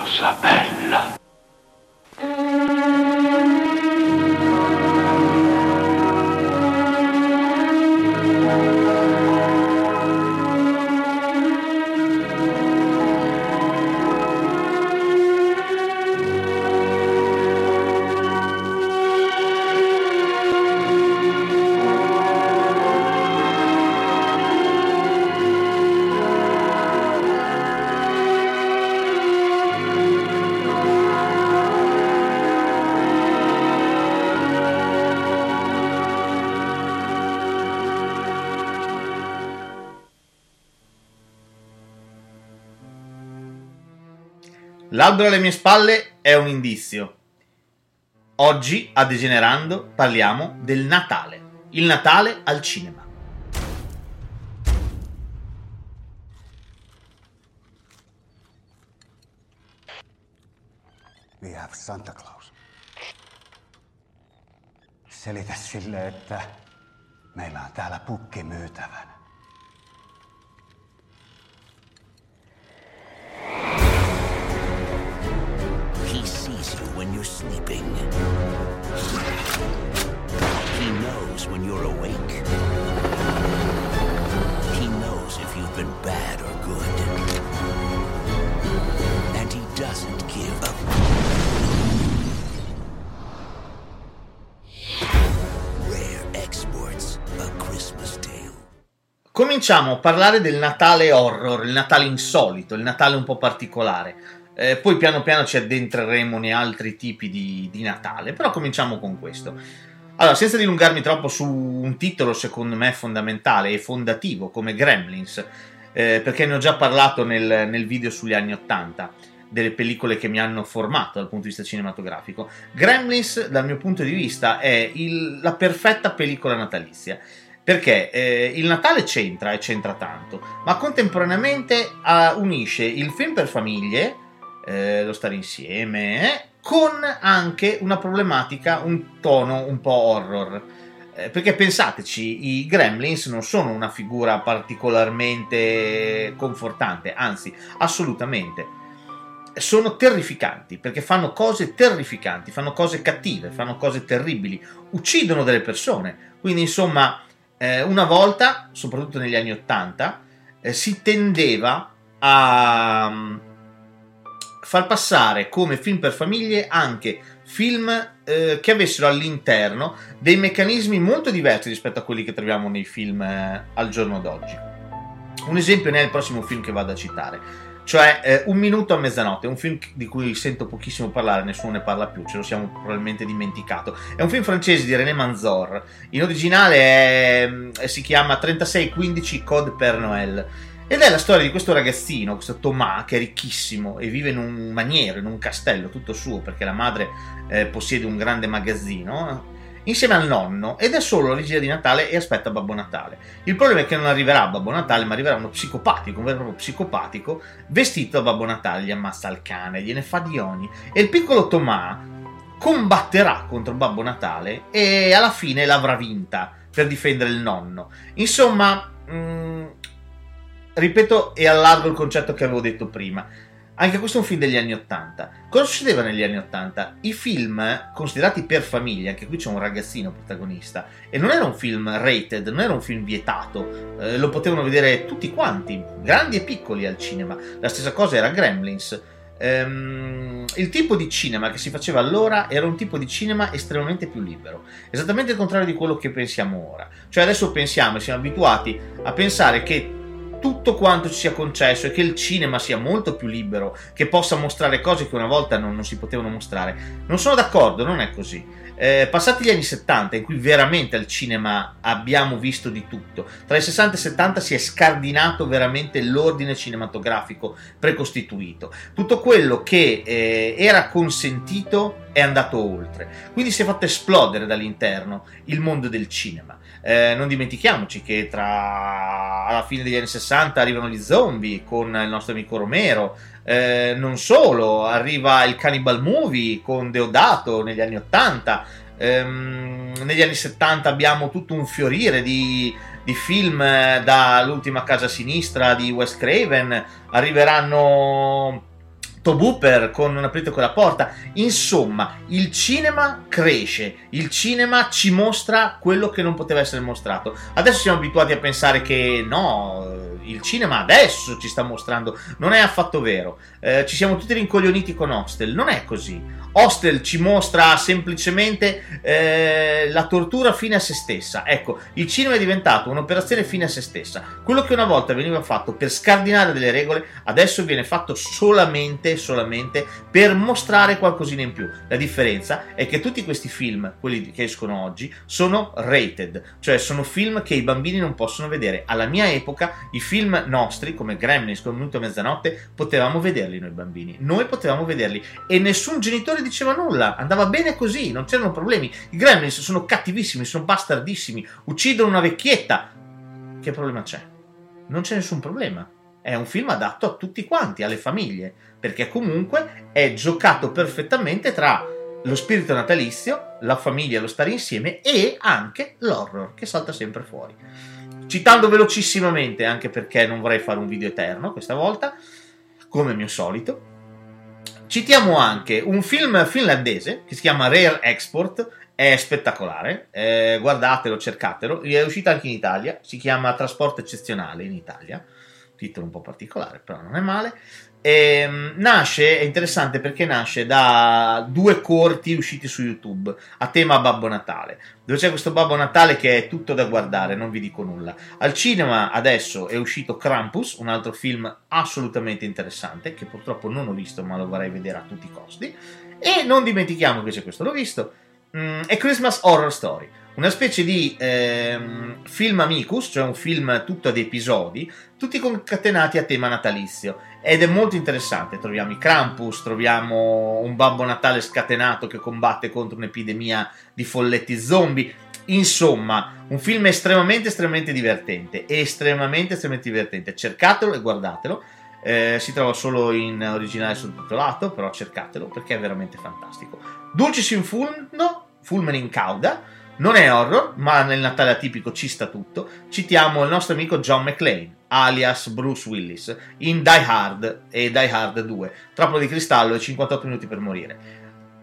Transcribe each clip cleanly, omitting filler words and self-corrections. cosa bella. L'albero alle mie spalle è un indizio. Oggi a Degenerando parliamo del Natale, il Natale al cinema. We have Santa Claus. Selitä sille, että meillä on täällä pukki myytävänä. He sees you when you're sleeping. He knows when you're awake. He knows if you've been bad or good. And he doesn't give up. Rare Exports, A Christmas Tale. Cominciamo a parlare del Natale horror, il Natale insolito, il Natale un po' particolare. Poi piano piano ci addentreremo in altri tipi di Natale, però cominciamo con questo. Allora, senza dilungarmi troppo su un titolo secondo me fondamentale e fondativo come Gremlins, perché ne ho già parlato nel video sugli anni 80, delle pellicole che mi hanno formato dal punto di vista cinematografico. Gremlins, dal mio punto di vista, è la perfetta pellicola natalizia. Perché il Natale c'entra, e c'entra tanto, ma contemporaneamente unisce il film per famiglie, lo stare insieme, con anche una problematica, un tono un po' horror, perché pensateci, i Gremlins non sono una figura particolarmente confortante, anzi assolutamente, sono terrificanti, perché fanno cose terrificanti, fanno cose cattive, fanno cose terribili, uccidono delle persone, quindi insomma una volta, soprattutto negli anni 80, si tendeva a far passare come film per famiglie anche film che avessero all'interno dei meccanismi molto diversi rispetto a quelli che troviamo nei film al giorno d'oggi. Un esempio ne è il prossimo film che vado a citare, cioè Un minuto a mezzanotte, un film di cui sento pochissimo parlare, nessuno ne parla più, ce lo siamo probabilmente dimenticato. È un film francese di René Manzor, in originale si chiama 3615 Code per Noël. Ed è la storia di questo ragazzino, questo Thomas, che è ricchissimo e vive in un maniero, in un castello tutto suo, perché la madre possiede un grande magazzino, insieme al nonno, ed è solo la vigilia di Natale e aspetta Babbo Natale. Il problema è che non arriverà Babbo Natale, ma arriverà uno psicopatico, un vero e proprio psicopatico, vestito da Babbo Natale, gli ammazza il cane, gliene fa di ogni. E il piccolo Thomas combatterà contro Babbo Natale e alla fine l'avrà vinta per difendere il nonno. Insomma, ripeto e allargo il concetto che avevo detto prima. Anche questo è un film degli anni 80. Cosa succedeva negli anni 80? I film considerati per famiglia, anche qui c'è un ragazzino protagonista, e non era un film rated, non era un film vietato, lo potevano vedere tutti quanti, grandi e piccoli al cinema. La stessa cosa era Gremlins. Il tipo di cinema che si faceva allora era un tipo di cinema estremamente più libero, esattamente il contrario di quello che pensiamo ora. Cioè adesso pensiamo e siamo abituati a pensare che tutto quanto ci sia concesso e che il cinema sia molto più libero, che possa mostrare cose che una volta non si potevano mostrare. Non sono d'accordo, non è così. Passati gli anni 70, in cui veramente al cinema abbiamo visto di tutto, tra i 60 e i 70 si è scardinato veramente l'ordine cinematografico precostituito. Tutto quello che era consentito è andato oltre, quindi si è fatto esplodere dall'interno il mondo del cinema. Non dimentichiamoci che alla fine degli anni 60 arrivano gli zombie con il nostro amico Romero, non solo, arriva il Cannibal Movie con Deodato negli anni 80, negli anni 70 abbiamo tutto un fiorire di film, dall'ultima casa sinistra di Wes Craven, arriveranno Tobuper con Un aprite quella porta. Insomma, il cinema cresce, il cinema ci mostra quello che non poteva essere mostrato. Adesso siamo abituati a pensare che no, il cinema adesso ci sta mostrando, non è affatto vero, ci siamo tutti rincoglioniti con Hostel, non è così. Hostel ci mostra semplicemente la tortura fine a se stessa. Ecco, il cinema è diventato un'operazione fine a se stessa. Quello che una volta veniva fatto per scardinare delle regole, adesso viene fatto solamente per mostrare qualcosina in più. La differenza è che tutti questi film, quelli che escono oggi, sono rated, cioè sono film che i bambini non possono vedere. Alla mia epoca i film nostri, come Gremlins, come Minuto a mezzanotte, potevamo vederli noi bambini, noi potevamo vederli e nessun genitore diceva nulla, andava bene così, non c'erano problemi. I Gremlins sono cattivissimi, sono bastardissimi, uccidono una vecchietta, che problema c'è? Non c'è nessun problema. È un film adatto a tutti quanti, alle famiglie, perché comunque è giocato perfettamente tra lo spirito natalizio, la famiglia, lo stare insieme e anche l'horror che salta sempre fuori. Citando velocissimamente, anche perché non vorrei fare un video eterno questa volta, come mio solito, citiamo anche un film finlandese che si chiama Rare Export. È spettacolare, guardatelo, cercatelo, è uscito anche in Italia, si chiama Trasporto Eccezionale in Italia, titolo un po' particolare, però non è male. Nasce, è interessante perché nasce da due corti usciti su YouTube a tema Babbo Natale, dove c'è questo Babbo Natale che è tutto da guardare, non vi dico nulla. Al cinema adesso è uscito Krampus, un altro film assolutamente interessante, che purtroppo non ho visto ma lo vorrei vedere a tutti i costi. E non dimentichiamo, invece questo l'ho visto, A Christmas Horror Story, una specie di film amicus, cioè un film tutto ad episodi, tutti concatenati a tema natalizio, ed è molto interessante. Troviamo i Krampus, troviamo un Babbo Natale scatenato che combatte contro un'epidemia di folletti zombie. Insomma, un film estremamente divertente, estremamente divertente. Cercatelo e guardatelo, si trova solo in originale sottotitolato, però cercatelo perché è veramente fantastico. Dulcis in Fundo, Fulmen in Cauda. Non è horror, ma nel Natale atipico ci sta tutto. Citiamo il nostro amico John McClane, alias Bruce Willis, in Die Hard e Die Hard 2, Trappola di cristallo e 58 minuti per morire.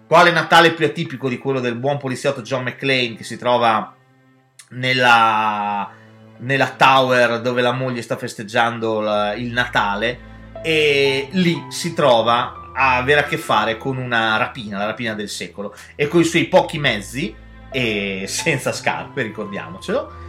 Quale Natale più atipico di quello del buon poliziotto John McClane che si trova nella tower dove la moglie sta festeggiando il Natale e lì si trova a avere a che fare con una rapina, la rapina del secolo, e con i suoi pochi mezzi e senza scarpe, ricordiamocelo,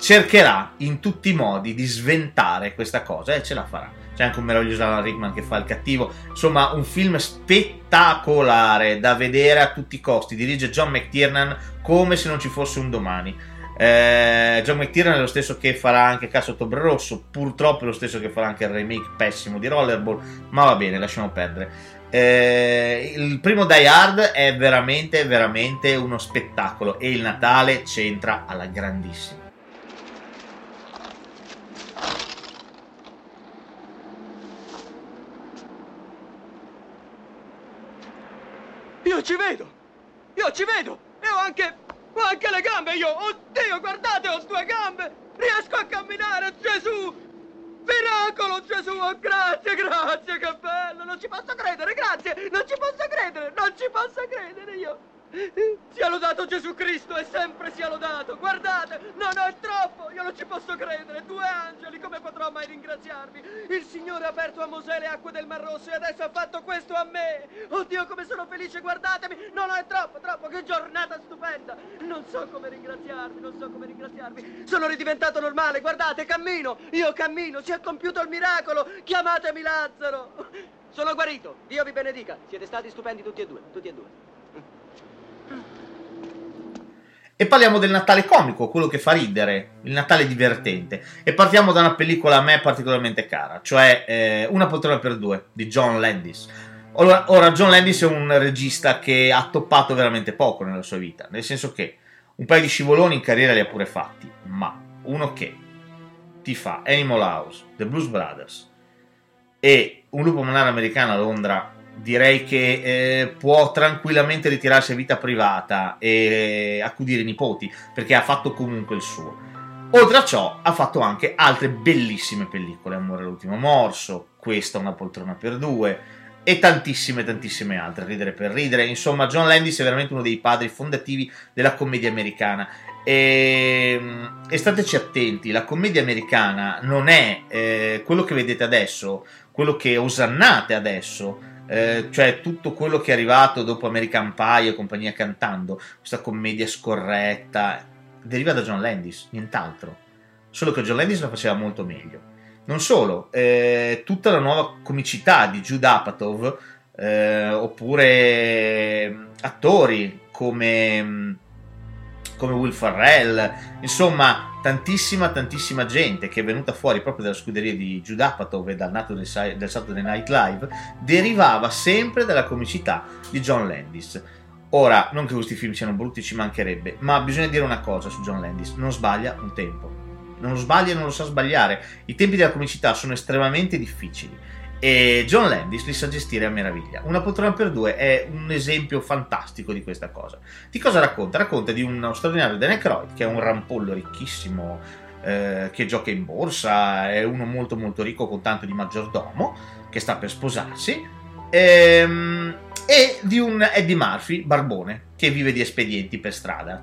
cercherà in tutti i modi di sventare questa cosa e ce la farà. C'è anche un meraviglioso Alan Rickman che fa il cattivo. Insomma, un film spettacolare da vedere a tutti i costi. Dirige John McTiernan come se non ci fosse un domani. John McTiernan è lo stesso che farà anche Caso Ottobre Rosso, purtroppo è lo stesso che farà anche il remake pessimo di Rollerball, ma va bene, lasciamo perdere. Il primo Die Hard è veramente uno spettacolo e il Natale c'entra alla grandissima. Io ci vedo e ho anche le gambe io, oddio, guardate, ho due gambe, riesco a camminare, Gesù! Miracolo, Gesù, grazie, che bello, non ci posso credere io. Sia lodato Gesù Cristo e sempre sia lodato, guardate, no, è troppo, io non ci posso credere, due angeli, come potrò mai ringraziarvi? Il Signore ha aperto a Mosè le acque del Mar Rosso e adesso ha fatto questo a me, oddio come sono felice, guardatemi, no, è troppo, che giornata stupenda, non so come ringraziarvi, sono ridiventato normale, guardate, io cammino, si è compiuto il miracolo, chiamatemi Lazzaro, sono guarito, Dio vi benedica, siete stati stupendi tutti e due. E parliamo del Natale comico, quello che fa ridere, il Natale divertente. E partiamo da una pellicola a me particolarmente cara, cioè Una poltrona per due di John Landis. Ora, John Landis è un regista che ha toppato veramente poco nella sua vita, nel senso che un paio di scivoloni in carriera li ha pure fatti, ma uno che ti fa Animal House, The Blues Brothers e Un lupo mannaro americano a Londra, direi che può tranquillamente ritirarsi a vita privata e accudire i nipoti, perché ha fatto comunque il suo. Oltre a ciò ha fatto anche altre bellissime pellicole, Amore all'ultimo morso, questa Una poltrona per due, e tantissime altre, ridere per ridere. Insomma, John Landis è veramente uno dei padri fondativi della commedia americana, e stateci attenti, la commedia americana non è quello che vedete adesso, quello che osannate adesso, cioè tutto quello che è arrivato dopo American Pie e compagnia cantando, questa commedia scorretta, deriva da John Landis, nient'altro, solo che John Landis la faceva molto meglio. Non solo, tutta la nuova comicità di Judd Apatow, oppure attori come Will Ferrell, insomma tantissima gente che è venuta fuori proprio dalla scuderia di Judd Apatow e dal nato del Saturday Night Live, derivava sempre dalla comicità di John Landis. Ora, non che questi film siano brutti, ci mancherebbe, ma bisogna dire una cosa su John Landis: non sbaglia un tempo. Non lo sbaglia e non lo sa sbagliare. I tempi della comicità sono estremamente difficili e John Landis li sa gestire a meraviglia. Una poltrona per due è un esempio fantastico di questa cosa. Di cosa racconta? Racconta di uno straordinario Dan Aykroyd, che è un rampollo ricchissimo, che gioca in borsa, è uno molto ricco con tanto di maggiordomo, che sta per sposarsi, e di un Eddie Murphy, barbone, che vive di espedienti per strada.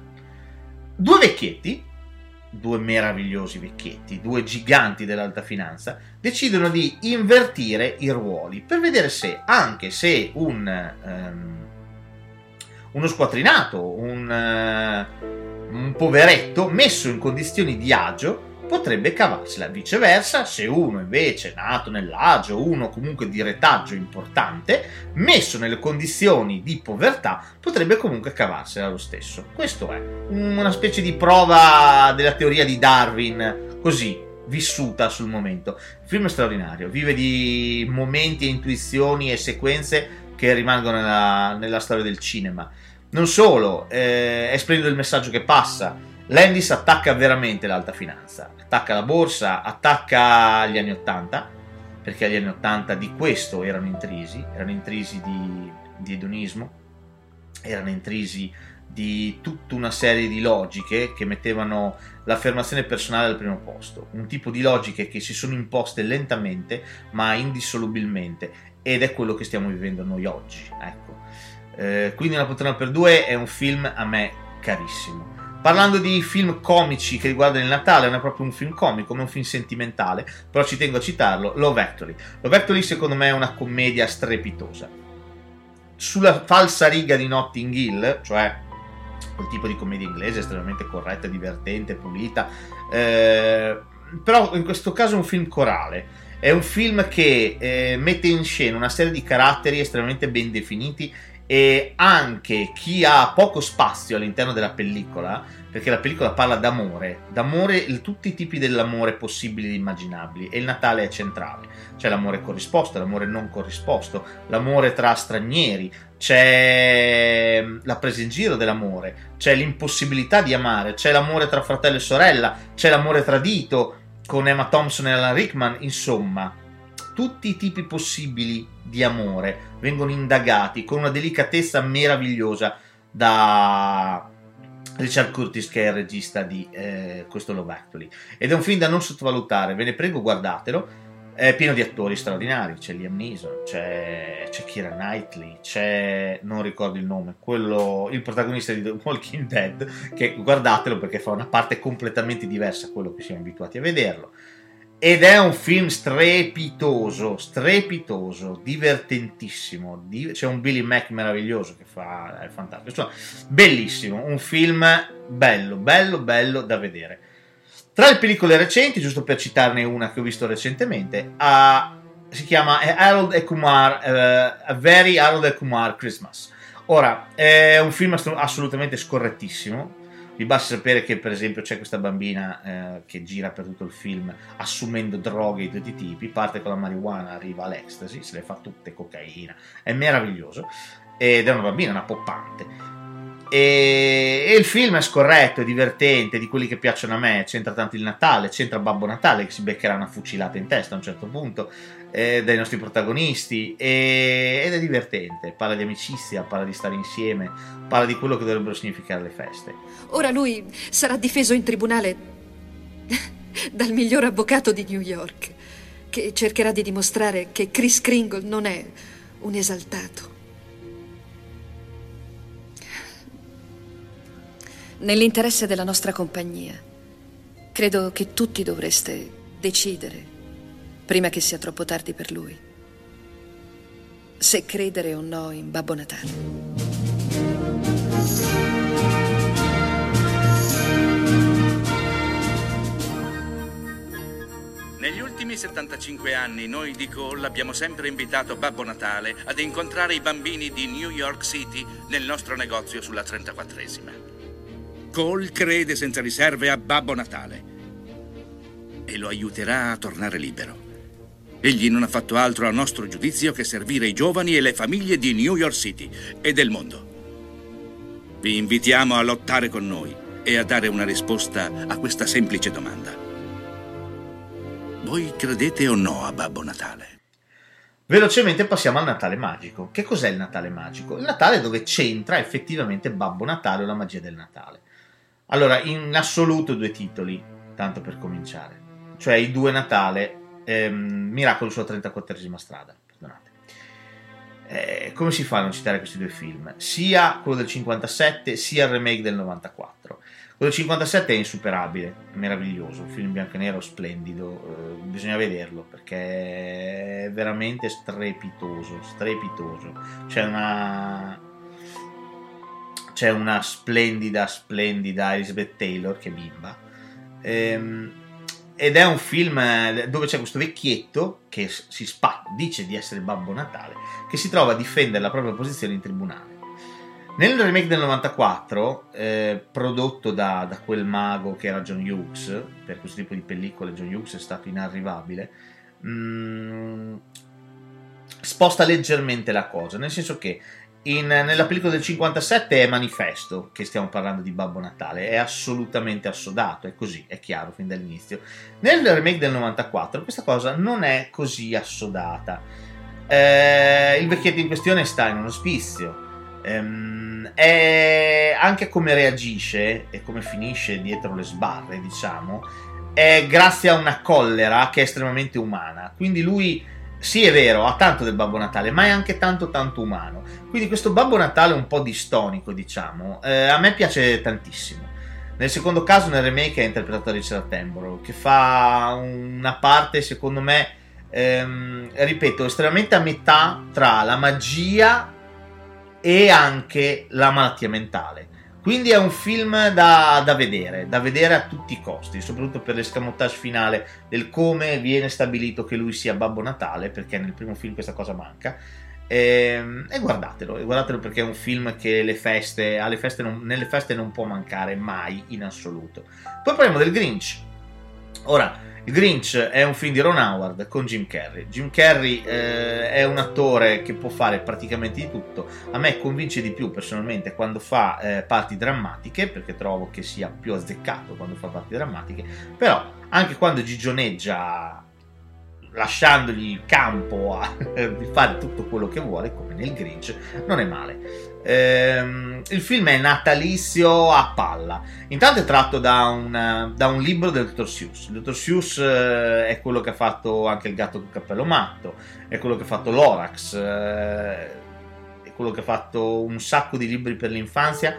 Due meravigliosi vecchietti, due giganti dell'alta finanza, decidono di invertire i ruoli per vedere se, anche se uno squattrinato, un poveretto messo in condizioni di agio potrebbe cavarsela. Viceversa, se uno invece nato nell'agio, uno comunque di retaggio importante, messo nelle condizioni di povertà, potrebbe comunque cavarsela lo stesso. Questo è una specie di prova della teoria di Darwin, così vissuta sul momento. Il film è straordinario, vive di momenti e intuizioni e sequenze che rimangono nella storia del cinema. Non solo, è splendido il messaggio che passa. Landis attacca veramente l'alta finanza, attacca la borsa, attacca gli anni 80, perché gli anni 80 di questo erano intrisi di edonismo, erano intrisi di tutta una serie di logiche che mettevano l'affermazione personale al primo posto, un tipo di logiche che si sono imposte lentamente ma indissolubilmente, ed è quello che stiamo vivendo noi oggi, ecco. Quindi Una poltrona per due è un film a me carissimo. Parlando di film comici che riguardano il Natale, non è proprio un film comico, ma un film sentimentale, però ci tengo a citarlo, Love Actually. Love Actually secondo me è una commedia strepitosa. Sulla falsa riga di Notting Hill, cioè quel tipo di commedia inglese estremamente corretta, divertente, pulita, però in questo caso è un film corale. È un film che mette in scena una serie di caratteri estremamente ben definiti, e anche chi ha poco spazio all'interno della pellicola, perché la pellicola parla d'amore, tutti i tipi dell'amore possibili ed immaginabili, e il Natale è centrale. C'è l'amore corrisposto, l'amore non corrisposto, l'amore tra stranieri, c'è la presa in giro dell'amore, c'è l'impossibilità di amare, c'è l'amore tra fratello e sorella, c'è l'amore tradito con Emma Thompson e Alan Rickman. Insomma, tutti i tipi possibili di amore vengono indagati con una delicatezza meravigliosa da Richard Curtis, che è il regista di questo Love Actually, ed è un film da non sottovalutare, ve ne prego, guardatelo. È pieno di attori straordinari, c'è Liam Neeson, c'è Keira Knightley, non ricordo il nome, il protagonista di The Walking Dead, che guardatelo perché fa una parte completamente diversa da quello che siamo abituati a vederlo. Ed è un film strepitoso, divertentissimo. C'è un Billy Mack meraviglioso che fa, è fantastico, insomma, bellissimo, un film bello da vedere. Tra le pellicole recenti, giusto per citarne una che ho visto recentemente, si chiama Harold e Kumar, A Very Harold e Kumar Christmas. Ora, è un film assolutamente scorrettissimo. Vi basta sapere che, per esempio, c'è questa bambina che gira per tutto il film assumendo droghe di tutti i tipi, parte con la marijuana, arriva all'ecstasy, se le fa tutte, cocaina, è meraviglioso, ed è una bambina, una poppante, e il film è scorretto, è divertente, di quelli che piacciono a me. C'entra tanto il Natale, c'entra Babbo Natale che si beccherà una fucilata in testa a un certo punto, dai nostri protagonisti, ed è divertente. Parla di amicizia, parla di stare insieme, parla di quello che dovrebbero significare le feste. Ora lui sarà difeso in tribunale dal miglior avvocato di New York, che cercherà di dimostrare che Kris Kringle non è un esaltato. Nell'interesse della nostra compagnia, credo che tutti dovreste decidere prima che sia troppo tardi per lui, se credere o no in Babbo Natale. Negli ultimi 75 anni noi di Cole abbiamo sempre invitato Babbo Natale ad incontrare i bambini di New York City nel nostro negozio sulla 34esima. Cole crede senza riserve a Babbo Natale e lo aiuterà a tornare libero. Egli non ha fatto altro a nostro giudizio che servire i giovani e le famiglie di New York City e del mondo. Vi invitiamo a lottare con noi e a dare una risposta a questa semplice domanda. Voi credete o no a Babbo Natale? Velocemente passiamo al Natale magico. Che cos'è il Natale magico? Il Natale dove c'entra effettivamente Babbo Natale o la magia del Natale. Allora, in assoluto due titoli, tanto per cominciare. Cioè i due Natale, Miracolo sulla 34esima strada, perdonate. Come si fa a non citare questi due film? Sia quello del 57, sia il remake del 94. Quello del 57 è insuperabile, è meraviglioso, un film bianco e nero splendido, bisogna vederlo perché è veramente strepitoso, strepitoso. C'è una splendida Elizabeth Taylor che è bimba, ed è un film dove c'è questo vecchietto che dice di essere il Babbo Natale, che si trova a difendere la propria posizione in tribunale. Nel remake del 94, prodotto da quel mago che era John Hughes, per questo tipo di pellicole John Hughes è stato inarrivabile, sposta leggermente la cosa, nel senso che nella pellicola del 57 è manifesto che stiamo parlando di Babbo Natale, è assolutamente assodato, è così, è chiaro fin dall'inizio. Nel remake del 94 questa cosa non è così assodata, il vecchietto in questione sta in un ospizio, è anche come reagisce e come finisce dietro le sbarre, diciamo, è grazie a una collera che è estremamente umana. Quindi lui, sì, è vero, ha tanto del Babbo Natale, ma è anche tanto umano. Quindi questo Babbo Natale un po' distonico, diciamo, a me piace tantissimo. Nel secondo caso, nel remake, è interpretato da Richard Attenborough, che fa una parte, secondo me, ripeto, estremamente a metà tra la magia e anche la malattia mentale. Quindi è un film da vedere a tutti i costi, soprattutto per l'escamotage finale del come viene stabilito che lui sia Babbo Natale, perché nel primo film questa cosa manca. E guardatelo perché è un film che nelle feste non può mancare mai in assoluto. Poi parliamo del Grinch. Ora, il Grinch è un film di Ron Howard con Jim Carrey. Jim Carrey è un attore che può fare praticamente di tutto. A me convince di più personalmente quando fa parti drammatiche, perché trovo che sia più azzeccato quando fa parti drammatiche, però anche quando gigioneggia lasciandogli il campo a fare tutto quello che vuole, come nel Grinch, non è male. Il film è natalizio a palla. Intanto è tratto da un libro del Dr. Seuss. Il Dr. Seuss è quello che ha fatto anche Il gatto col cappello matto, è quello che ha fatto l'Lorax, è quello che ha fatto un sacco di libri per l'infanzia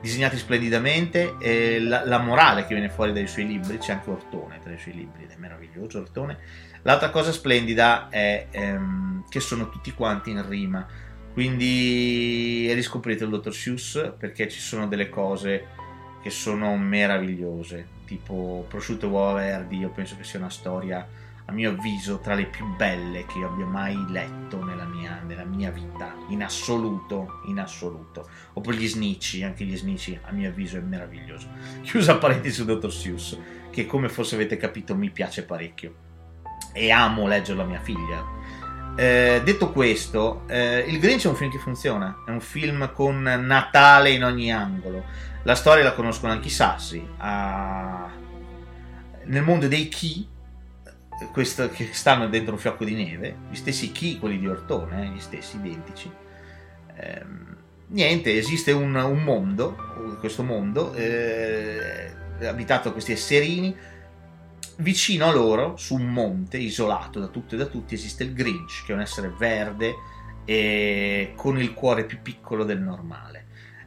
disegnati splendidamente, e la morale che viene fuori dai suoi libri, c'è anche Ortone tra i suoi libri ed è meraviglioso Ortone. L'altra cosa splendida è che sono tutti quanti in rima. Quindi riscoprite il Dr. Seuss, perché ci sono delle cose che sono meravigliose, tipo prosciutto e uova verdi. Io penso che sia una storia, a mio avviso, tra le più belle che io abbia mai letto nella mia vita, in assoluto. Oppure gli snici, a mio avviso, è meraviglioso. Chiusa parentesi su Dr. Seuss, che come forse avete capito mi piace parecchio e amo leggerlo a mia figlia. Detto questo, il Grinch è un film che funziona, è un film con Natale in ogni angolo. La storia la conoscono anche i sassi. Nel mondo dei chi, che stanno dentro un fiocco di neve, gli stessi chi, quelli di Ortone, gli stessi identici. Esiste un mondo, questo mondo abitato da questi esserini. Vicino a loro, su un monte, isolato da tutto e da tutti, esiste il Grinch, che è un essere verde, e con il cuore più piccolo del normale,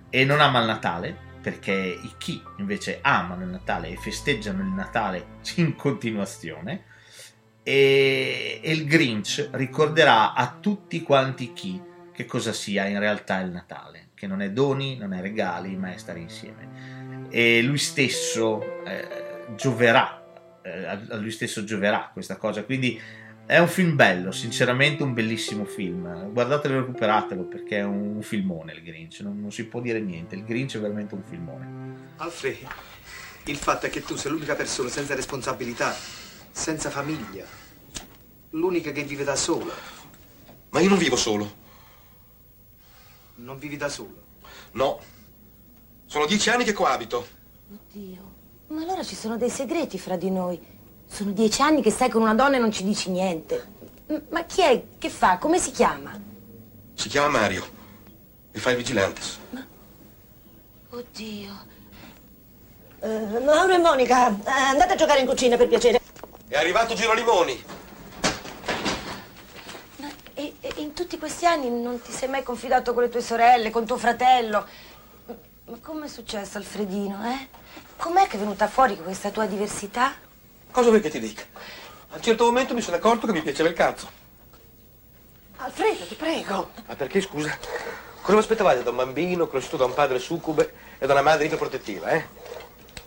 e non ama il Natale, perché i chi invece amano il Natale e festeggiano il Natale in continuazione. E il Grinch ricorderà a tutti quanti chi che cosa sia in realtà il Natale, che non è doni, non è regali, ma è stare insieme, e lui stesso gioverà, a lui stesso gioverà questa cosa. Quindi è un film bello, sinceramente un bellissimo film, guardatelo e recuperatelo, perché è un filmone il Grinch, non si può dire niente, il Grinch è veramente un filmone. Alfred, il fatto è che tu sei l'unica persona senza responsabilità, senza famiglia, l'unica che vive da sola. Ma io non vivo solo. Non vivi da sola? No, sono 10 anni che coabito. Oddio, ma allora ci sono dei segreti fra di noi. Sono 10 anni che stai con una donna e non ci dici niente. Ma chi è? Che fa? Come si chiama? Si chiama Mario e fa il vigilante. Ma... Oddio. Mauro e Monica, andate a giocare in cucina per piacere. È arrivato Girolimoni. Ma e in tutti questi anni non ti sei mai confidato con le tue sorelle, con tuo fratello? Ma com'è successo, Alfredino, eh? Com'è che è venuta fuori questa tua diversità? Cosa vuoi che ti dica? A un certo momento mi sono accorto che mi piaceva il cazzo. Alfredo, ti prego. Ma perché, scusa? Cosa vi aspettavate da un bambino cresciuto da un padre succube e da una madre iperprotettiva, eh?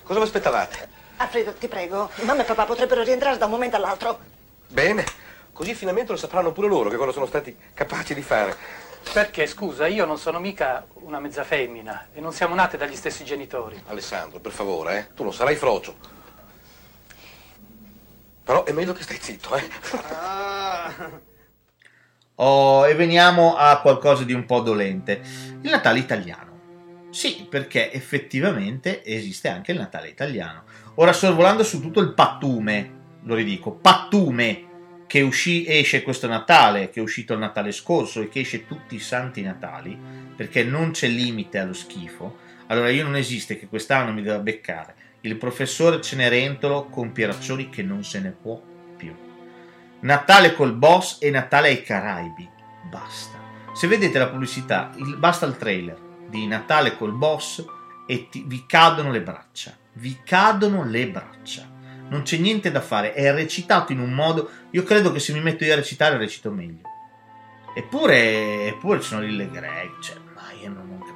Cosa vi aspettavate? Alfredo, ti prego, mamma e papà potrebbero rientrare da un momento all'altro. Bene, così finalmente lo sapranno pure loro che cosa sono stati capaci di fare. Perché, scusa, io non sono mica una mezza femmina e non siamo nate dagli stessi genitori. Alessandro, per favore, eh? Tu non sarai frocio. Però è meglio che stai zitto, eh? Oh, e veniamo a qualcosa di un po' dolente. Il Natale italiano. Sì, perché effettivamente esiste anche il Natale italiano. Ora, sorvolando su tutto il pattume, lo ridico, pattume, che esce questo Natale, che è uscito il Natale scorso e che esce tutti i santi Natali, perché non c'è limite allo schifo. Allora, io non esiste che quest'anno mi debba beccare il professore Cenerentolo con Pieraccioni che non se ne può più, Natale col boss e Natale ai Caraibi, basta. Se vedete la pubblicità, basta il trailer di Natale col boss e vi cadono le braccia, vi cadono le braccia, non c'è niente da fare, è recitato in un modo, io credo che se mi metto io a recitare recito meglio, eppure sono lì le Greg, cioè, ma io non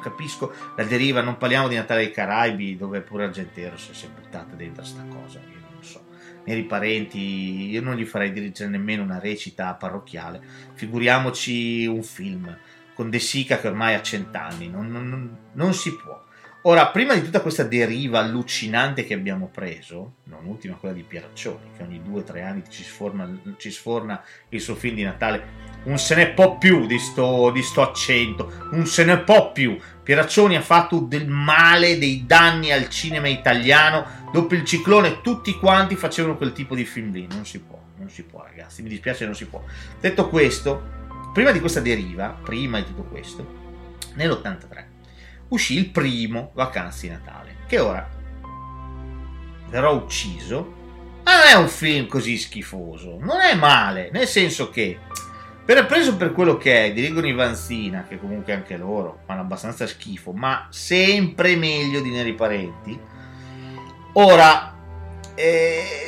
capisco la deriva. Non parliamo di Natale dei Caraibi, dove pure Argentero si è buttata dentro a sta cosa, io non so, nei parenti, io non gli farei dirigere nemmeno una recita parrocchiale, figuriamoci un film con De Sica che ormai ha 100 anni, non si può. Ora, prima di tutta questa deriva allucinante che abbiamo preso, non ultima quella di Pieraccioni, che ogni 2 o 3 anni ci sforna il suo film di Natale, un se ne può più di sto accento, un se ne può più. Pieraccioni ha fatto del male, dei danni al cinema italiano, dopo il ciclone tutti quanti facevano quel tipo di film lì, non si può ragazzi, mi dispiace, non si può. Detto questo, prima di questa deriva, prima di tutto questo, nell'83 uscì il primo Vacanze di Natale, che ora verrò ucciso, ma non è un film così schifoso, non è male, nel senso che per preso per quello che è, dirigono i Vanzina, che comunque anche loro fanno abbastanza schifo, ma sempre meglio di Neri Parenti. Ora,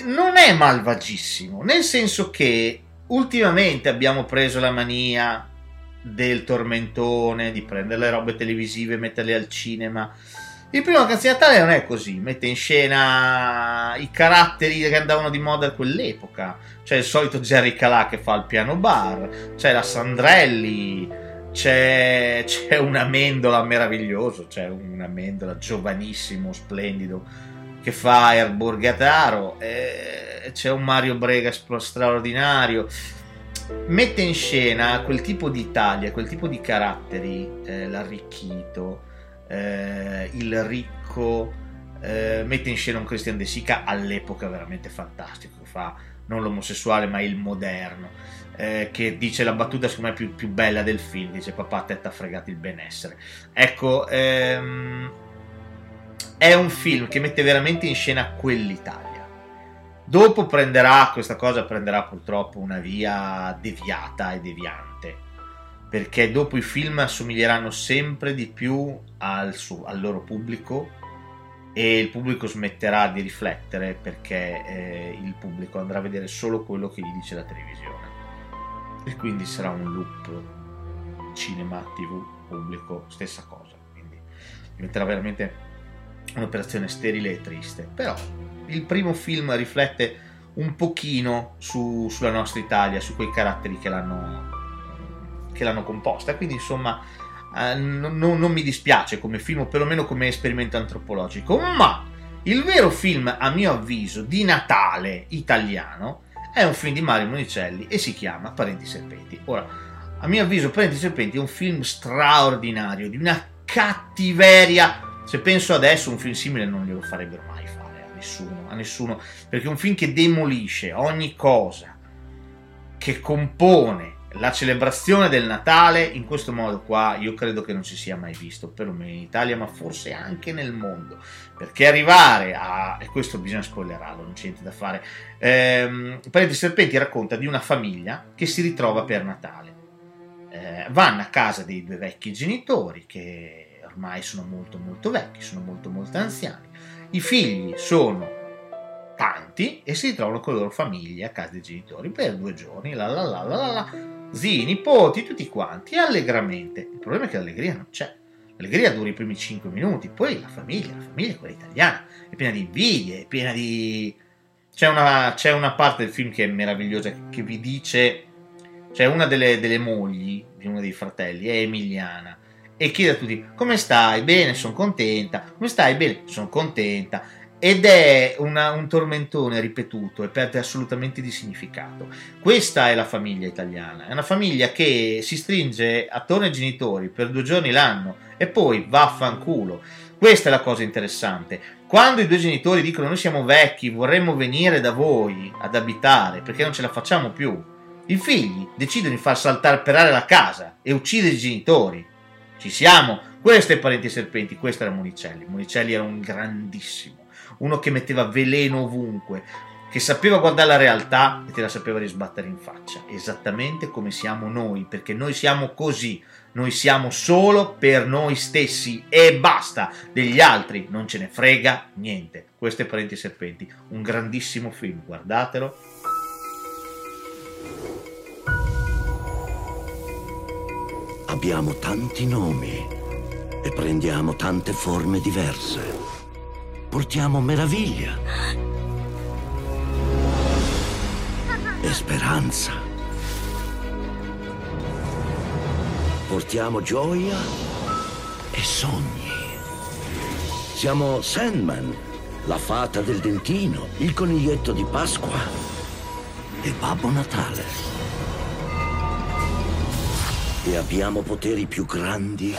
non è malvagissimo, nel senso che ultimamente abbiamo preso la mania del tormentone, di prendere le robe televisive e metterle al cinema. Il primo Vacanze di Natale non è così, mette in scena i caratteri che andavano di moda a quell'epoca, c'è il solito Jerry Calà che fa il piano bar, c'è la Sandrelli, c'è un Amendola meraviglioso, c'è un Amendola giovanissimo, splendido, che fa il borgataro, c'è un Mario Brega straordinario, mette in scena quel tipo di Italia, quel tipo di caratteri, l'arricchito, il ricco, mette in scena un Christian De Sica all'epoca veramente fantastico, fa non l'omosessuale ma il moderno, che dice la battuta secondo me più bella del film, dice papà te t'ha fregato il benessere. Ecco, è un film che mette veramente in scena quell'Italia. Dopo prenderà, questa cosa purtroppo una via deviata e deviante, perché dopo i film assomiglieranno sempre di più al loro pubblico e il pubblico smetterà di riflettere, perché il pubblico andrà a vedere solo quello che gli dice la televisione, e quindi sarà un loop cinema, tv, pubblico, stessa cosa, quindi diventerà veramente un'operazione sterile e triste. Però il primo film riflette un pochino sulla nostra Italia, su quei caratteri che l'hanno composta, quindi insomma non mi dispiace come film, o perlomeno come esperimento antropologico. Ma il vero film, a mio avviso, di Natale italiano è un film di Mario Monicelli e si chiama Parenti Serpenti. Ora, a mio avviso Parenti Serpenti è un film straordinario, di una cattiveria. Se penso adesso, un film simile non glielo farebbero mai fare a nessuno, perché è un film che demolisce ogni cosa che compone la celebrazione del Natale in questo modo qua. Io credo che non si sia mai visto, perlomeno in Italia, ma forse anche nel mondo, perché arrivare a... e questo bisogna spoilerarlo, non c'è niente da fare. Parenti Serpenti racconta di una famiglia che si ritrova per Natale, vanno a casa dei due vecchi genitori che ormai sono molto molto vecchi, sono molto molto anziani, i figli sono tanti e si ritrovano con le loro famiglie a casa dei genitori per 2 giorni, zii, nipoti, tutti quanti, allegramente. Il problema è che l'allegria non c'è, l'allegria dura i primi 5 minuti, poi la famiglia è quella italiana, è piena di invidie, è piena di... c'è una parte del film che è meravigliosa, che vi dice, c'è una delle mogli di uno dei fratelli, è emiliana, e chiede a tutti: come stai? Bene, sono contenta. Come stai? Bene, sono contenta. Ed è un tormentone ripetuto e perde assolutamente di significato. Questa è la famiglia italiana, è una famiglia che si stringe attorno ai genitori per 2 giorni l'anno e poi vaffanculo. Questa è la cosa interessante. Quando i due genitori dicono: noi siamo vecchi, vorremmo venire da voi ad abitare perché non ce la facciamo più, i figli decidono di far saltare per aria la casa e uccidere i genitori. Ci siamo, questo è Parenti Serpenti, questo era Monicelli era un grandissimo, uno che metteva veleno ovunque, che sapeva guardare la realtà e te la sapeva risbattere in faccia, esattamente come siamo noi, perché noi siamo così, noi siamo solo per noi stessi e basta, degli altri non ce ne frega niente. Questo è Parenti Serpenti, un grandissimo film, guardatelo. Abbiamo tanti nomi e prendiamo tante forme diverse. Portiamo meraviglia e speranza. Portiamo gioia e sogni. Siamo Sandman, la fata del dentino, il coniglietto di Pasqua e Babbo Natale. E abbiamo poteri più grandi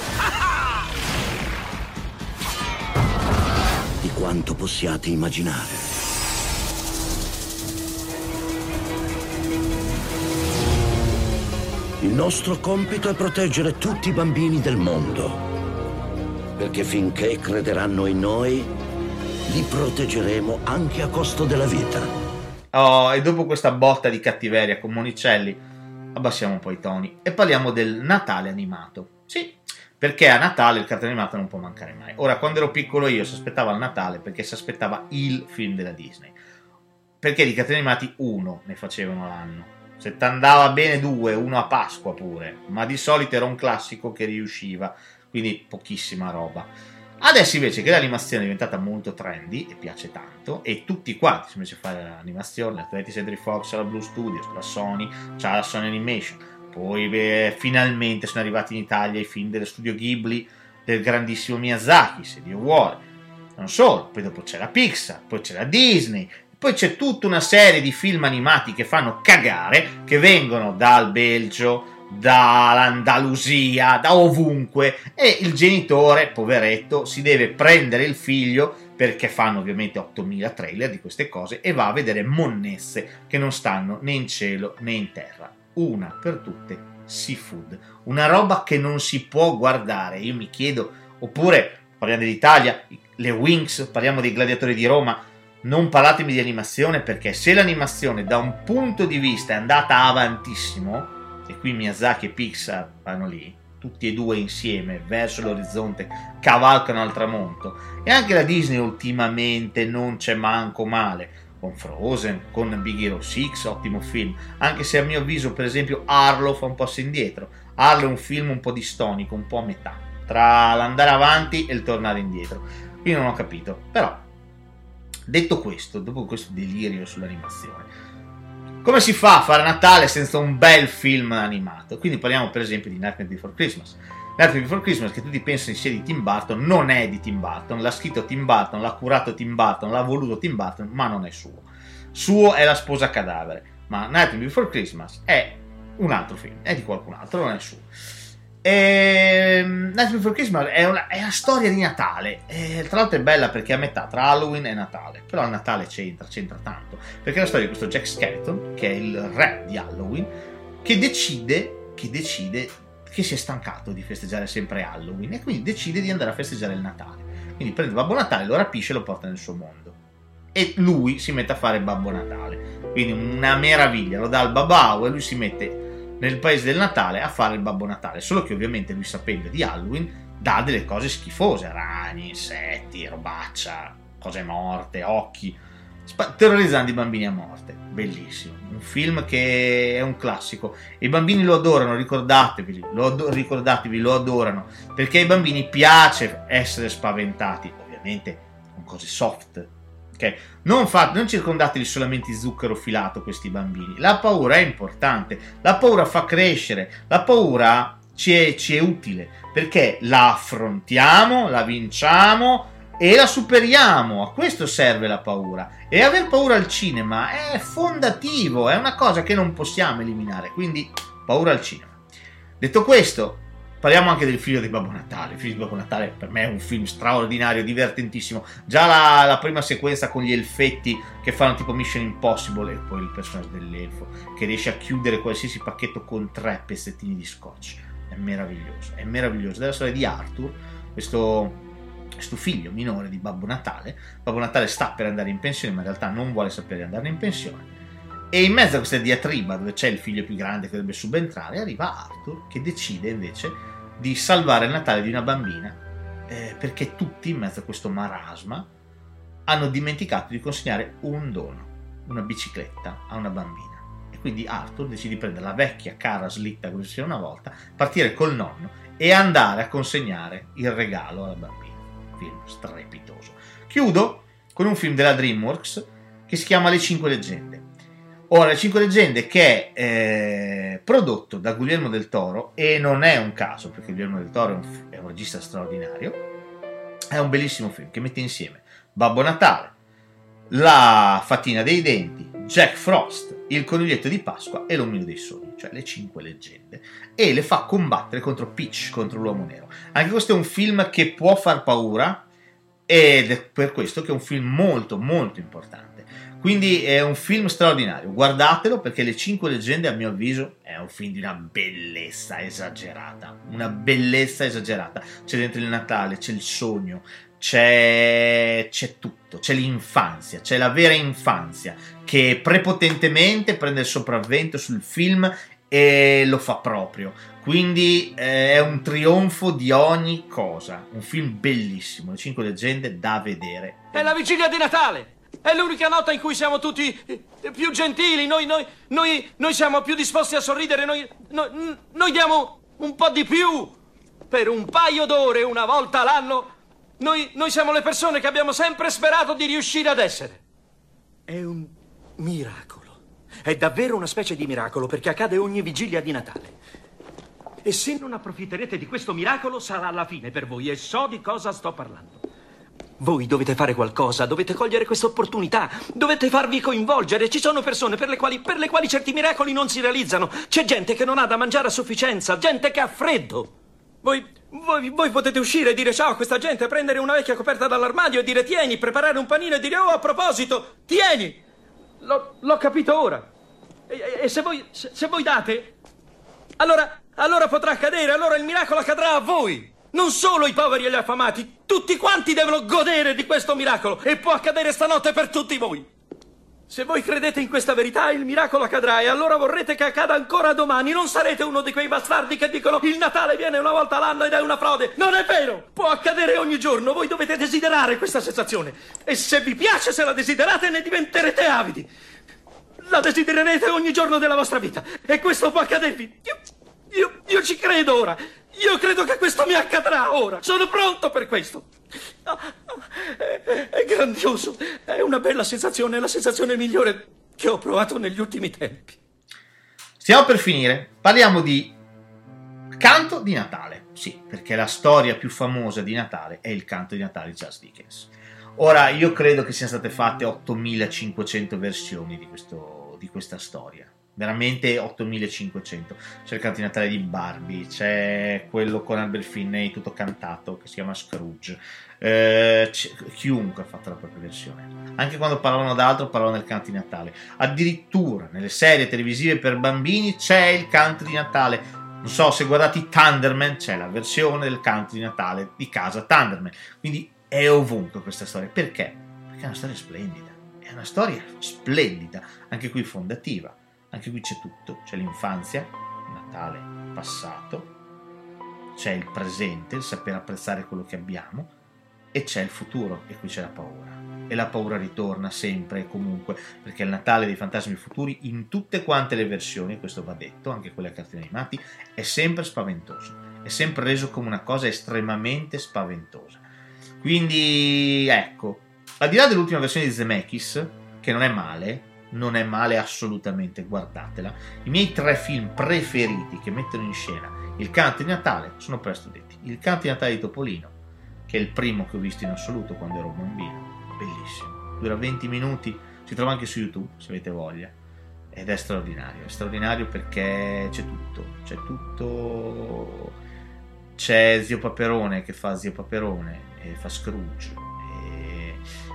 di quanto possiate immaginare. Il nostro compito è proteggere tutti i bambini del mondo, perché finché crederanno in noi, li proteggeremo anche a costo della vita. Oh, e dopo questa botta di cattiveria con Monicelli, abbassiamo poi i toni e parliamo del Natale animato. Sì, perché a Natale il cartone animato non può mancare mai. Ora, quando ero piccolo io si aspettava il Natale perché si aspettava il film della Disney, perché di cartoni animati uno ne facevano l'anno, se t'andava bene 2, uno a Pasqua pure, ma di solito era un classico che riusciva, quindi pochissima roba. Adesso invece che l'animazione è diventata molto trendy e piace tanto, e tutti quanti si mette a fare l'animazione, la 20th Century Fox, la Blue Studios, la Sony, c'ha la Sony Animation, poi finalmente sono arrivati in Italia i film dello studio Ghibli, del grandissimo Miyazaki, se Dio vuole, non solo, poi dopo c'è la Pixar, poi c'è la Disney, poi c'è tutta una serie di film animati che fanno cagare, che vengono dal Belgio, dall'Andalusia, da ovunque, e il genitore poveretto si deve prendere il figlio, perché fanno ovviamente 8000 trailer di queste cose, e va a vedere monnezze che non stanno né in cielo né in terra. Una per tutte, Seafood, una roba che non si può guardare. Io mi chiedo, oppure parliamo dell'Italia, le Wings, parliamo dei Gladiatori di Roma, non parlatemi di animazione, perché se l'animazione da un punto di vista è andata avantissimo, e qui Miyazaki e Pixar vanno lì, tutti e due insieme, verso l'orizzonte, cavalcano al tramonto. E anche la Disney ultimamente non c'è manco male, con Frozen, con Big Hero 6, ottimo film, anche se a mio avviso per esempio Arlo fa un passo indietro. Arlo è un film un po' distonico, un po' a metà, tra l'andare avanti e il tornare indietro, qui non ho capito. Però, detto questo, dopo questo delirio sull'animazione, come si fa a fare Natale senza un bel film animato? Quindi parliamo per esempio di Nightmare Before Christmas. Nightmare Before Christmas, che tutti pensano sia di Tim Burton, non è di Tim Burton, l'ha scritto Tim Burton, l'ha curato Tim Burton, l'ha voluto Tim Burton, ma non è suo. Suo è La sposa cadavere, ma Nightmare Before Christmas è un altro film, è di qualcun altro, non è suo. Nightmare Before Christmas è una storia di Natale, tra l'altro è bella perché è a metà tra Halloween e Natale, però il Natale c'entra tanto, perché è la storia di questo Jack Skellington, che è il re di Halloween, che decide che si è stancato di festeggiare sempre Halloween e quindi decide di andare a festeggiare il Natale. Quindi prende Babbo Natale, lo rapisce e lo porta nel suo mondo, e lui si mette a fare Babbo Natale, quindi una meraviglia, lo dà al babau e lui si mette nel paese del Natale a fare il Babbo Natale, solo che ovviamente lui, sapendo di Halloween, dà delle cose schifose: ragni, insetti, robaccia, cose morte, occhi, terrorizzando i bambini a morte. Bellissimo, un film che è un classico, i bambini lo adorano, ricordatevi, lo adorano, perché ai bambini piace essere spaventati, ovviamente con cose soft. Okay. Non circondateli solamente di zucchero filato, questi bambini. La paura è importante, la paura fa crescere, la paura ci è utile, perché la affrontiamo, la vinciamo e la superiamo. A questo serve la paura, e aver paura al cinema è fondativo, è una cosa che non possiamo eliminare, quindi paura al cinema. Detto questo, parliamo anche del Figlio di Babbo Natale. Il Figlio di Babbo Natale per me è un film straordinario, divertentissimo. Già la prima sequenza con gli elfetti che fanno tipo Mission Impossible, e poi il personaggio dell'elfo che riesce a chiudere qualsiasi pacchetto con 3 pezzettini di scotch. È meraviglioso. Della storia di Arthur, questo figlio minore di Babbo Natale. Babbo Natale sta per andare in pensione, ma in realtà non vuole sapere di andare in pensione. E in mezzo a questa diatriba, dove c'è il figlio più grande che dovrebbe subentrare, arriva Arthur, che decide invece di salvare il Natale di una bambina, perché tutti in mezzo a questo marasma hanno dimenticato di consegnare un dono, una bicicletta, a una bambina. E quindi Arthur decide di prendere la vecchia cara slitta, come si diceva una volta, partire col nonno e andare a consegnare il regalo alla bambina. Film strepitoso. Chiudo con un film della DreamWorks che si chiama Le 5 leggende. Ora, Le 5 leggende, che è prodotto da Guillermo del Toro, e non è un caso, perché Guillermo del Toro è un regista straordinario, è un bellissimo film che mette insieme Babbo Natale, La Fatina dei Denti, Jack Frost, Il Coniglietto di Pasqua e L'Omino dei Sogni, cioè le 5 leggende, e le fa combattere contro Peach, contro l'Uomo Nero. Anche questo è un film che può far paura, ed è per questo che è un film molto molto importante. Quindi è un film straordinario, guardatelo, perché Le 5 leggende, a mio avviso, è un film di una bellezza esagerata. C'è dentro il Natale, c'è il sogno, c'è tutto, c'è l'infanzia, c'è la vera infanzia che prepotentemente prende il sopravvento sul film e lo fa proprio. Quindi è un trionfo di ogni cosa, un film bellissimo, Le 5 leggende, da vedere. È la vigilia di Natale! È l'unica notte in cui siamo tutti più gentili, noi siamo più disposti a sorridere, noi diamo un po' di più per un paio d'ore una volta all'anno, noi siamo le persone che abbiamo sempre sperato di riuscire ad essere. È un miracolo, è davvero una specie di miracolo, perché accade ogni vigilia di Natale. E se non approfitterete di questo miracolo sarà la fine per voi, e so di cosa sto parlando. Voi dovete fare qualcosa, dovete cogliere questa opportunità, dovete farvi coinvolgere. Ci sono persone per le quali certi miracoli non si realizzano. C'è gente che non ha da mangiare a sufficienza, gente che ha freddo. Voi potete uscire e dire ciao a questa gente, prendere una vecchia coperta dall'armadio e dire tieni, preparare un panino e dire oh, a proposito, tieni! L'ho capito ora. E se voi date, allora potrà accadere, allora il miracolo accadrà a voi. Non solo i poveri e gli affamati, tutti quanti devono godere di questo miracolo, e può accadere stanotte per tutti voi. Se voi credete in questa verità, il miracolo accadrà e allora vorrete che accada ancora domani. Non sarete uno di quei bastardi che dicono il Natale viene una volta all'anno ed è una frode. Non è vero! Può accadere ogni giorno, voi dovete desiderare questa sensazione. E se vi piace, se la desiderate, ne diventerete avidi. La desidererete ogni giorno della vostra vita. E questo può accadervi. Io ci credo ora. Io credo che questo mi accadrà ora. Sono pronto per questo. È grandioso. È una bella sensazione. È la sensazione migliore che ho provato negli ultimi tempi. Stiamo per finire. Parliamo di Canto di Natale. Sì, perché la storia più famosa di Natale è il Canto di Natale di Charles Dickens. Ora, io credo che siano state fatte 8500 versioni di questa storia. Veramente 8500. C'è il Canto di Natale di Barbie, c'è quello con Albert Finney tutto cantato che si chiama Scrooge. Chiunque ha fatto la propria versione. Anche quando parlavano d'altro, parlavano del Canto di Natale. Addirittura nelle serie televisive per bambini c'è il Canto di Natale. Non so se guardate i Thunderman, c'è la versione del Canto di Natale di casa Thunderman. Quindi è ovunque questa storia. Perché? Perché è una storia splendida. È una storia splendida, anche qui fondativa. Anche qui c'è tutto, c'è l'infanzia, Natale passato, c'è il presente, il saper apprezzare quello che abbiamo, e c'è il futuro, e qui c'è la paura. E la paura ritorna sempre e comunque, perché il Natale dei fantasmi futuri, in tutte quante le versioni, questo va detto, anche quelle a cartoni animati, è sempre spaventoso, è sempre reso come una cosa estremamente spaventosa. Quindi, ecco, al di là dell'ultima versione di Zemeckis, che non è male assolutamente, guardatela. I miei tre film preferiti che mettono in scena il Canto di Natale sono presto detti: il Canto di Natale di Topolino, che è il primo che ho visto in assoluto quando ero bambino, bellissimo, dura 20 minuti, si trova anche su YouTube se avete voglia, ed è straordinario perché c'è tutto, c'è Zio Paperone che fa Zio Paperone e fa Scrooge,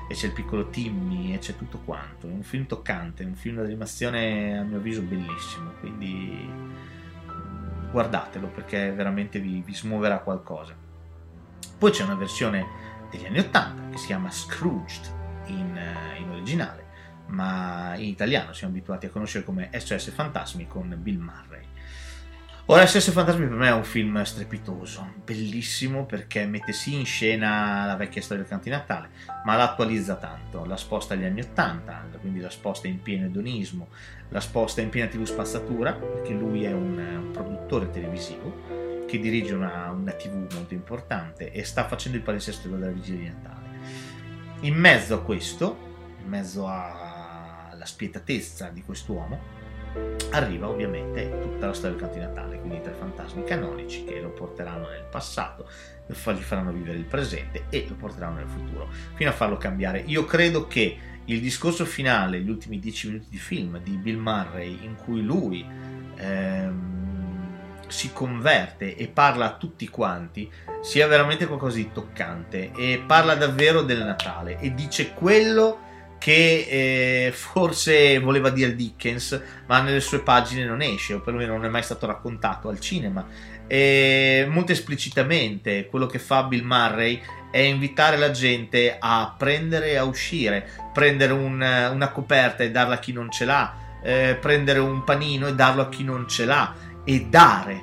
e c'è il piccolo Timmy e c'è tutto quanto. È un film toccante, è un film d'animazione a mio avviso bellissimo, quindi guardatelo perché veramente vi smuoverà qualcosa. Poi c'è una versione degli anni 80 che si chiama Scrooged in originale, ma in italiano siamo abituati a conoscere come SOS Fantasmi con Bill Murray. Ora, SOS Fantasmi per me è un film strepitoso, bellissimo, perché mette sì in scena la vecchia storia del Canto di Natale, ma la attualizza tanto, la sposta agli anni 80, quindi la sposta in pieno edonismo, la sposta in piena TV spazzatura, perché lui è un produttore televisivo che dirige una TV molto importante e sta facendo il palinsesto della vigilia di Natale. In mezzo a questo, in mezzo alla spietatezza di quest'uomo, arriva ovviamente tutta la storia del Canto di Natale, quindi i tre fantasmi canonici che lo porteranno nel passato, gli faranno vivere il presente e lo porteranno nel futuro, fino a farlo cambiare. Io credo che il discorso finale, gli ultimi 10 minuti di film di Bill Murray, in cui lui si converte e parla a tutti quanti, sia veramente qualcosa di toccante, e parla davvero del Natale e dice quello che forse voleva dire Dickens, ma nelle sue pagine non esce, o perlomeno non è mai stato raccontato al cinema. E molto esplicitamente quello che fa Bill Murray è invitare la gente a prendere, a uscire, prendere una coperta e darla a chi non ce l'ha, prendere un panino e darlo a chi non ce l'ha, e dare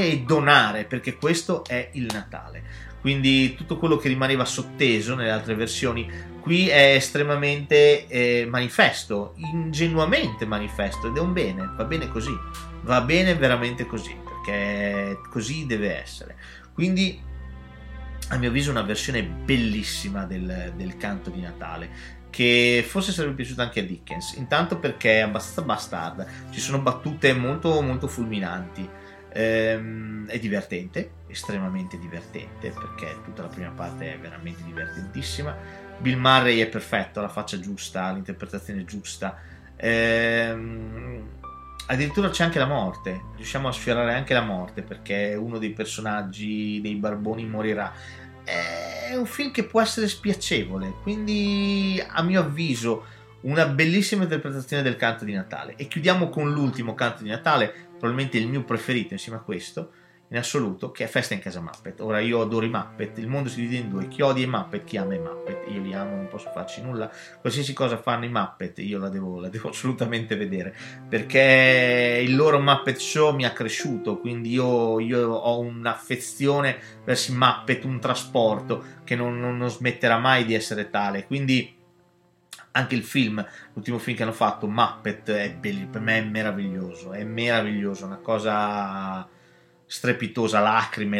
e donare, perché questo è il Natale. Quindi tutto quello che rimaneva sotteso nelle altre versioni qui è estremamente manifesto, ingenuamente manifesto, ed è un bene, va bene così, va bene veramente così, perché così deve essere. Quindi a mio avviso una versione bellissima del Canto di Natale, che forse sarebbe piaciuta anche a Dickens, intanto perché è abbastanza bastarda, ci sono battute molto molto fulminanti. È divertente, estremamente divertente, perché tutta la prima parte è veramente divertentissima. Bill Murray è perfetto, ha la faccia giusta, ha l'interpretazione giusta, addirittura c'è anche la morte, riusciamo a sfiorare anche la morte, perché uno dei personaggi dei barboni morirà. È un film che può essere spiacevole, quindi a mio avviso una bellissima interpretazione del Canto di Natale. E chiudiamo con l'ultimo Canto di Natale, probabilmente il mio preferito insieme a questo, in assoluto, che è Festa in casa Muppet. Ora, io adoro i Muppet, il mondo si divide in due, chi odia i Muppet, chi ama i Muppet. Io li amo, non posso farci nulla, qualsiasi cosa fanno i Muppet io la devo assolutamente vedere, perché il loro Muppet Show mi ha cresciuto, quindi io ho un'affezione verso i Muppet, un trasporto che non smetterà mai di essere tale. Quindi anche il film, l'ultimo film che hanno fatto, Muppet, è per me è meraviglioso, una cosa strepitosa, lacrime.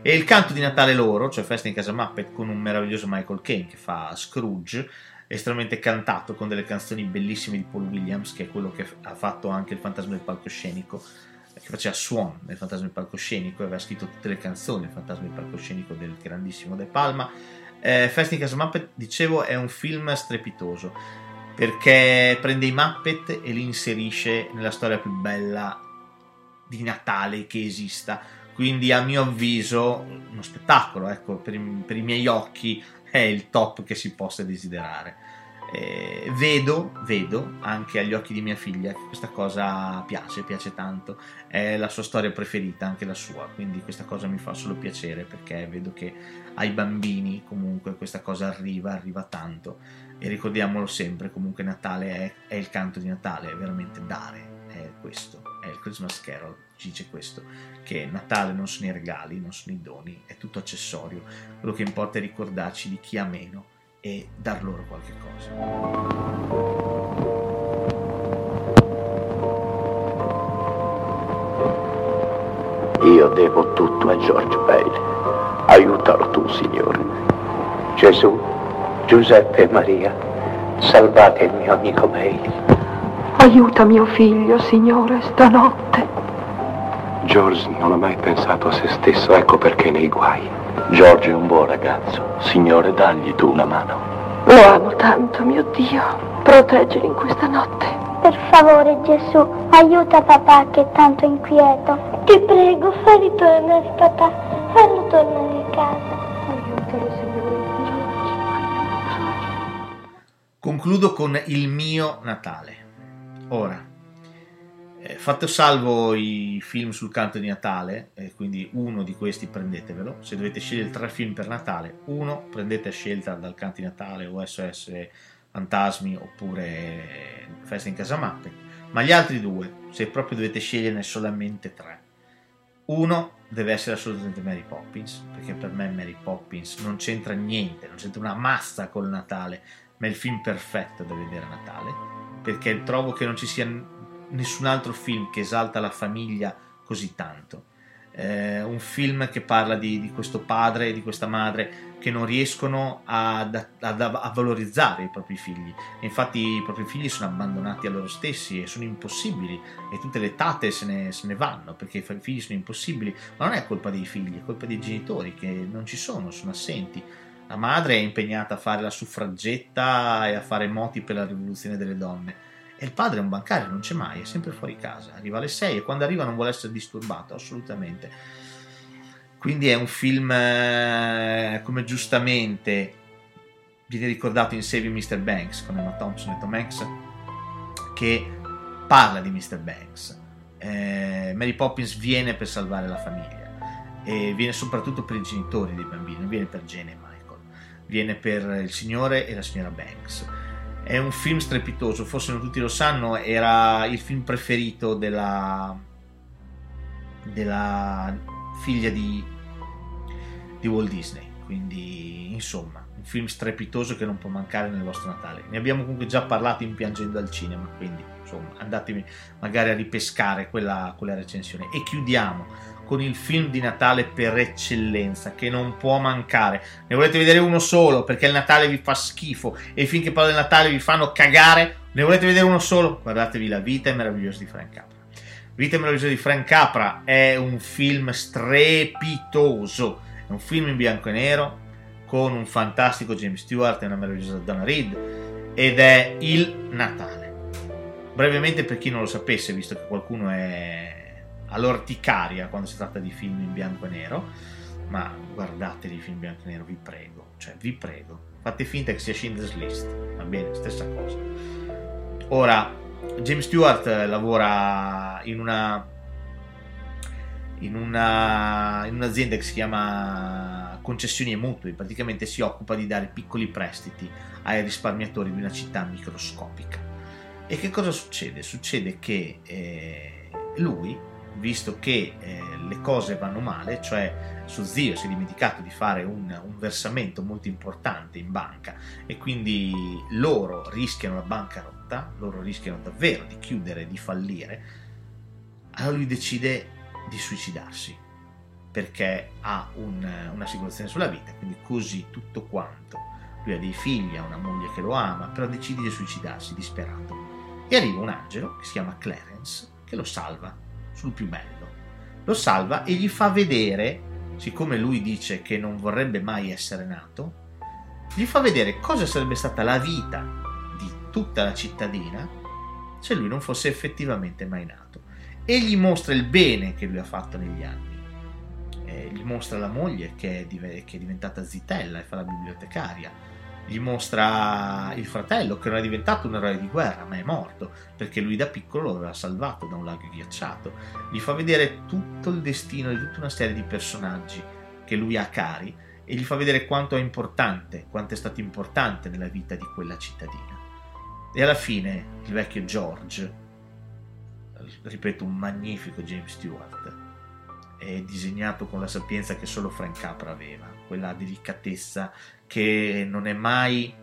E il canto di Natale loro, cioè Festa in casa Muppet, con un meraviglioso Michael Caine che fa Scrooge, estremamente cantato, con delle canzoni bellissime di Paul Williams, che è quello che ha fatto anche Il fantasma del palcoscenico, che faceva Swan nel Fantasma del palcoscenico e aveva scritto tutte le canzoni del Fantasma del palcoscenico del grandissimo De Palma. Festa in casa Muppet, dicevo, è un film strepitoso perché prende i Muppet e li inserisce nella storia più bella di Natale che esista, quindi a mio avviso uno spettacolo, ecco, per i miei occhi è il top che si possa desiderare. Vedo anche agli occhi di mia figlia che questa cosa piace tanto, è la sua storia preferita, anche la sua, quindi questa cosa mi fa solo piacere, perché vedo che ai bambini comunque questa cosa arriva tanto. E ricordiamolo sempre, comunque Natale è il canto di Natale, è veramente dare, è questo, è il Christmas Carol, ci dice questo, che Natale non sono i regali, non sono i doni, è tutto accessorio, quello che importa è ricordarci di chi ha meno e dar loro qualche cosa. Io devo tutto a George Bailey. Aiutalo tu, Signore. Gesù, Giuseppe e Maria, salvate il mio amico Bailey. Aiuta mio figlio, Signore, stanotte. George non ha mai pensato a se stesso, ecco perché nei guai. George è un buon ragazzo. Signore, dagli tu una mano. Lo amo tanto, mio Dio. Proteggili in questa notte. Per favore, Gesù, aiuta papà che è tanto inquieto. Ti prego, fai ritornare papà. Fallo tornare a casa. Aiutalo, Signore. Concludo con Il mio Natale. Ora, fatto salvo i film sul canto di Natale, quindi uno di questi prendetevelo. Se dovete scegliere tre film per Natale, uno prendete a scelta dal canto di Natale o SOS Fantasmi oppure Festa in casa Muppet, ma gli altri due, se proprio dovete sceglierne solamente tre, uno deve essere assolutamente Mary Poppins, perché per me Mary Poppins non c'entra niente, non c'entra una mazza col Natale, ma è il film perfetto da vedere a Natale, perché trovo che non ci sia nessun altro film che esalta la famiglia così tanto. Un film che parla di questo padre e di questa madre che non riescono a valorizzare i propri figli, e infatti i propri figli sono abbandonati a loro stessi e sono impossibili, e tutte le tate se ne vanno perché i figli sono impossibili. Ma non è colpa dei figli, è colpa dei genitori che non ci sono assenti. La madre è impegnata a fare la suffragetta e a fare moti per la rivoluzione delle donne, e il padre è un bancario, non c'è mai, è sempre fuori casa, arriva alle 6 e quando arriva non vuole essere disturbato assolutamente. Quindi è un film, come giustamente viene ricordato in Saving Mr. Banks con Emma Thompson e Tom Hanks, che parla di Mr. Banks. Mary Poppins viene per salvare la famiglia e viene soprattutto per i genitori dei bambini, viene per Jane e Michael, viene per il signore e la signora Banks. È un film strepitoso, forse non tutti lo sanno, era il film preferito della figlia di Walt Disney, quindi insomma un film strepitoso che non può mancare nel vostro Natale. Ne abbiamo comunque già parlato in Piangendo al cinema, quindi insomma andatevi magari a ripescare quella recensione. E chiudiamo con il film di Natale per eccellenza, che non può mancare. Ne volete vedere uno solo, perché il Natale vi fa schifo e i film che parlano del Natale vi fanno cagare? Ne volete vedere uno solo? Guardatevi La vita è meravigliosa di Frank Capra. Vita è meravigliosa di Frank Capra è un film strepitoso, è un film in bianco e nero con un fantastico James Stewart e una meravigliosa Donna Reed, ed è il Natale. Brevemente, per chi non lo sapesse, visto che qualcuno è all'orticaria quando si tratta di film in bianco e nero, ma guardatevi i film in bianco e nero, vi prego, fate finta che sia Schindler's List, va bene, stessa cosa. Ora, James Stewart lavora in una in un'azienda che si chiama Concessioni e Mutui. Praticamente si occupa di dare piccoli prestiti ai risparmiatori di una città microscopica. E che cosa succede? Succede che lui, visto che le cose vanno male, cioè suo zio si è dimenticato di fare un versamento molto importante in banca e quindi loro rischiano la bancarotta, loro rischiano davvero di chiudere, di fallire, allora lui decide di suicidarsi perché ha un'assicurazione sulla vita, quindi così tutto quanto. Lui ha dei figli, ha una moglie che lo ama, però decide di suicidarsi disperato e arriva un angelo che si chiama Clarence che lo salva sul più bello, lo salva e gli fa vedere, siccome lui dice che non vorrebbe mai essere nato, gli fa vedere cosa sarebbe stata la vita di tutta la cittadina se lui non fosse effettivamente mai nato, e gli mostra il bene che lui ha fatto negli anni, gli mostra la moglie che è diventata zitella e fa la bibliotecaria, gli mostra il fratello che non è diventato un eroe di guerra ma è morto perché lui da piccolo lo aveva salvato da un lago ghiacciato, gli fa vedere tutto il destino di tutta una serie di personaggi che lui ha cari e gli fa vedere quanto è importante, quanto è stato importante nella vita di quella cittadina. E alla fine il vecchio George, ripeto un magnifico James Stewart, è disegnato con la sapienza che solo Frank Capra aveva, quella delicatezza che non è mai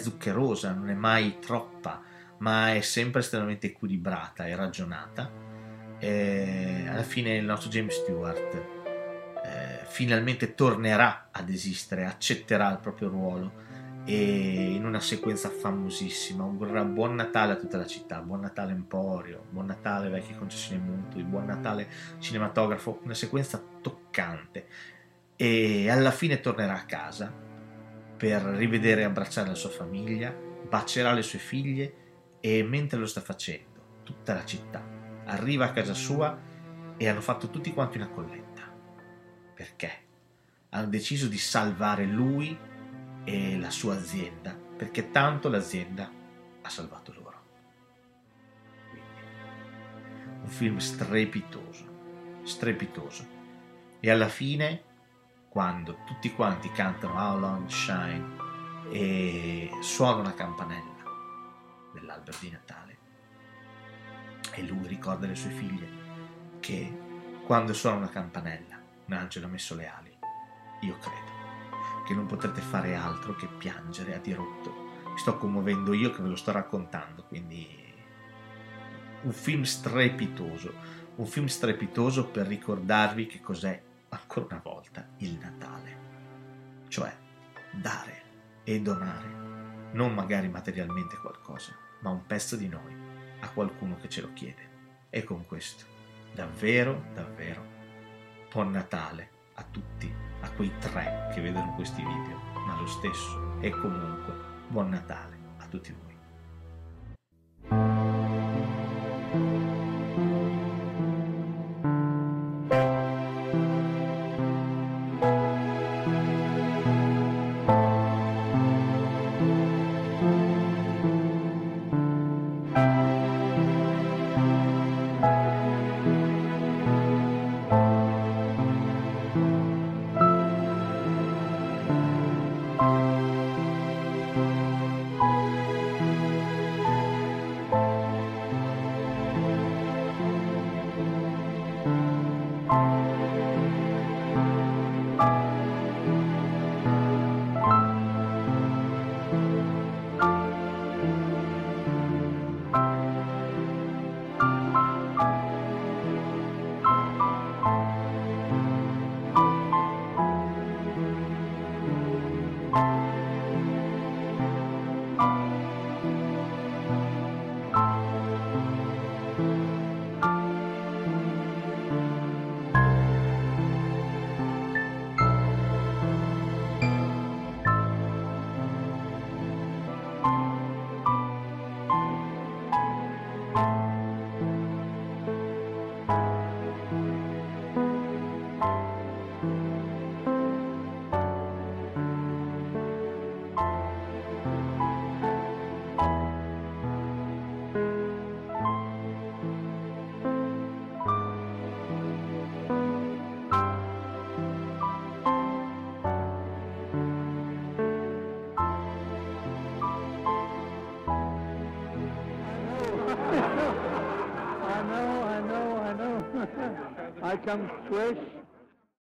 zuccherosa, non è mai troppa, ma è sempre estremamente equilibrata e ragionata. E alla fine il nostro James Stewart finalmente tornerà ad esistere, accetterà il proprio ruolo e in una sequenza famosissima augurerà buon Natale a tutta la città, buon Natale Emporio, buon Natale vecchie concessioni mutui, buon Natale cinematografo, una sequenza toccante. E alla fine tornerà a casa per rivedere e abbracciare la sua famiglia, bacerà le sue figlie e mentre lo sta facendo tutta la città arriva a casa sua e hanno fatto tutti quanti una colletta perché hanno deciso di salvare lui e la sua azienda, perché tanto l'azienda ha salvato loro. Quindi un film strepitoso, strepitoso. E alla fine, quando tutti quanti cantano How Long Shine e suona una campanella dell'albero di Natale e lui ricorda alle sue figlie che quando suona una campanella un angelo ha messo le ali, io credo che non potrete fare altro che piangere a dirotto. Mi sto commuovendo io che ve lo sto raccontando, quindi un film strepitoso per ricordarvi che cos'è ancora una volta il Natale, cioè dare e donare, non magari materialmente qualcosa, ma un pezzo di noi a qualcuno che ce lo chiede. E con questo davvero davvero buon Natale a tutti, a quei tre che vedono questi video, ma lo stesso e comunque buon Natale a tutti voi. Come to us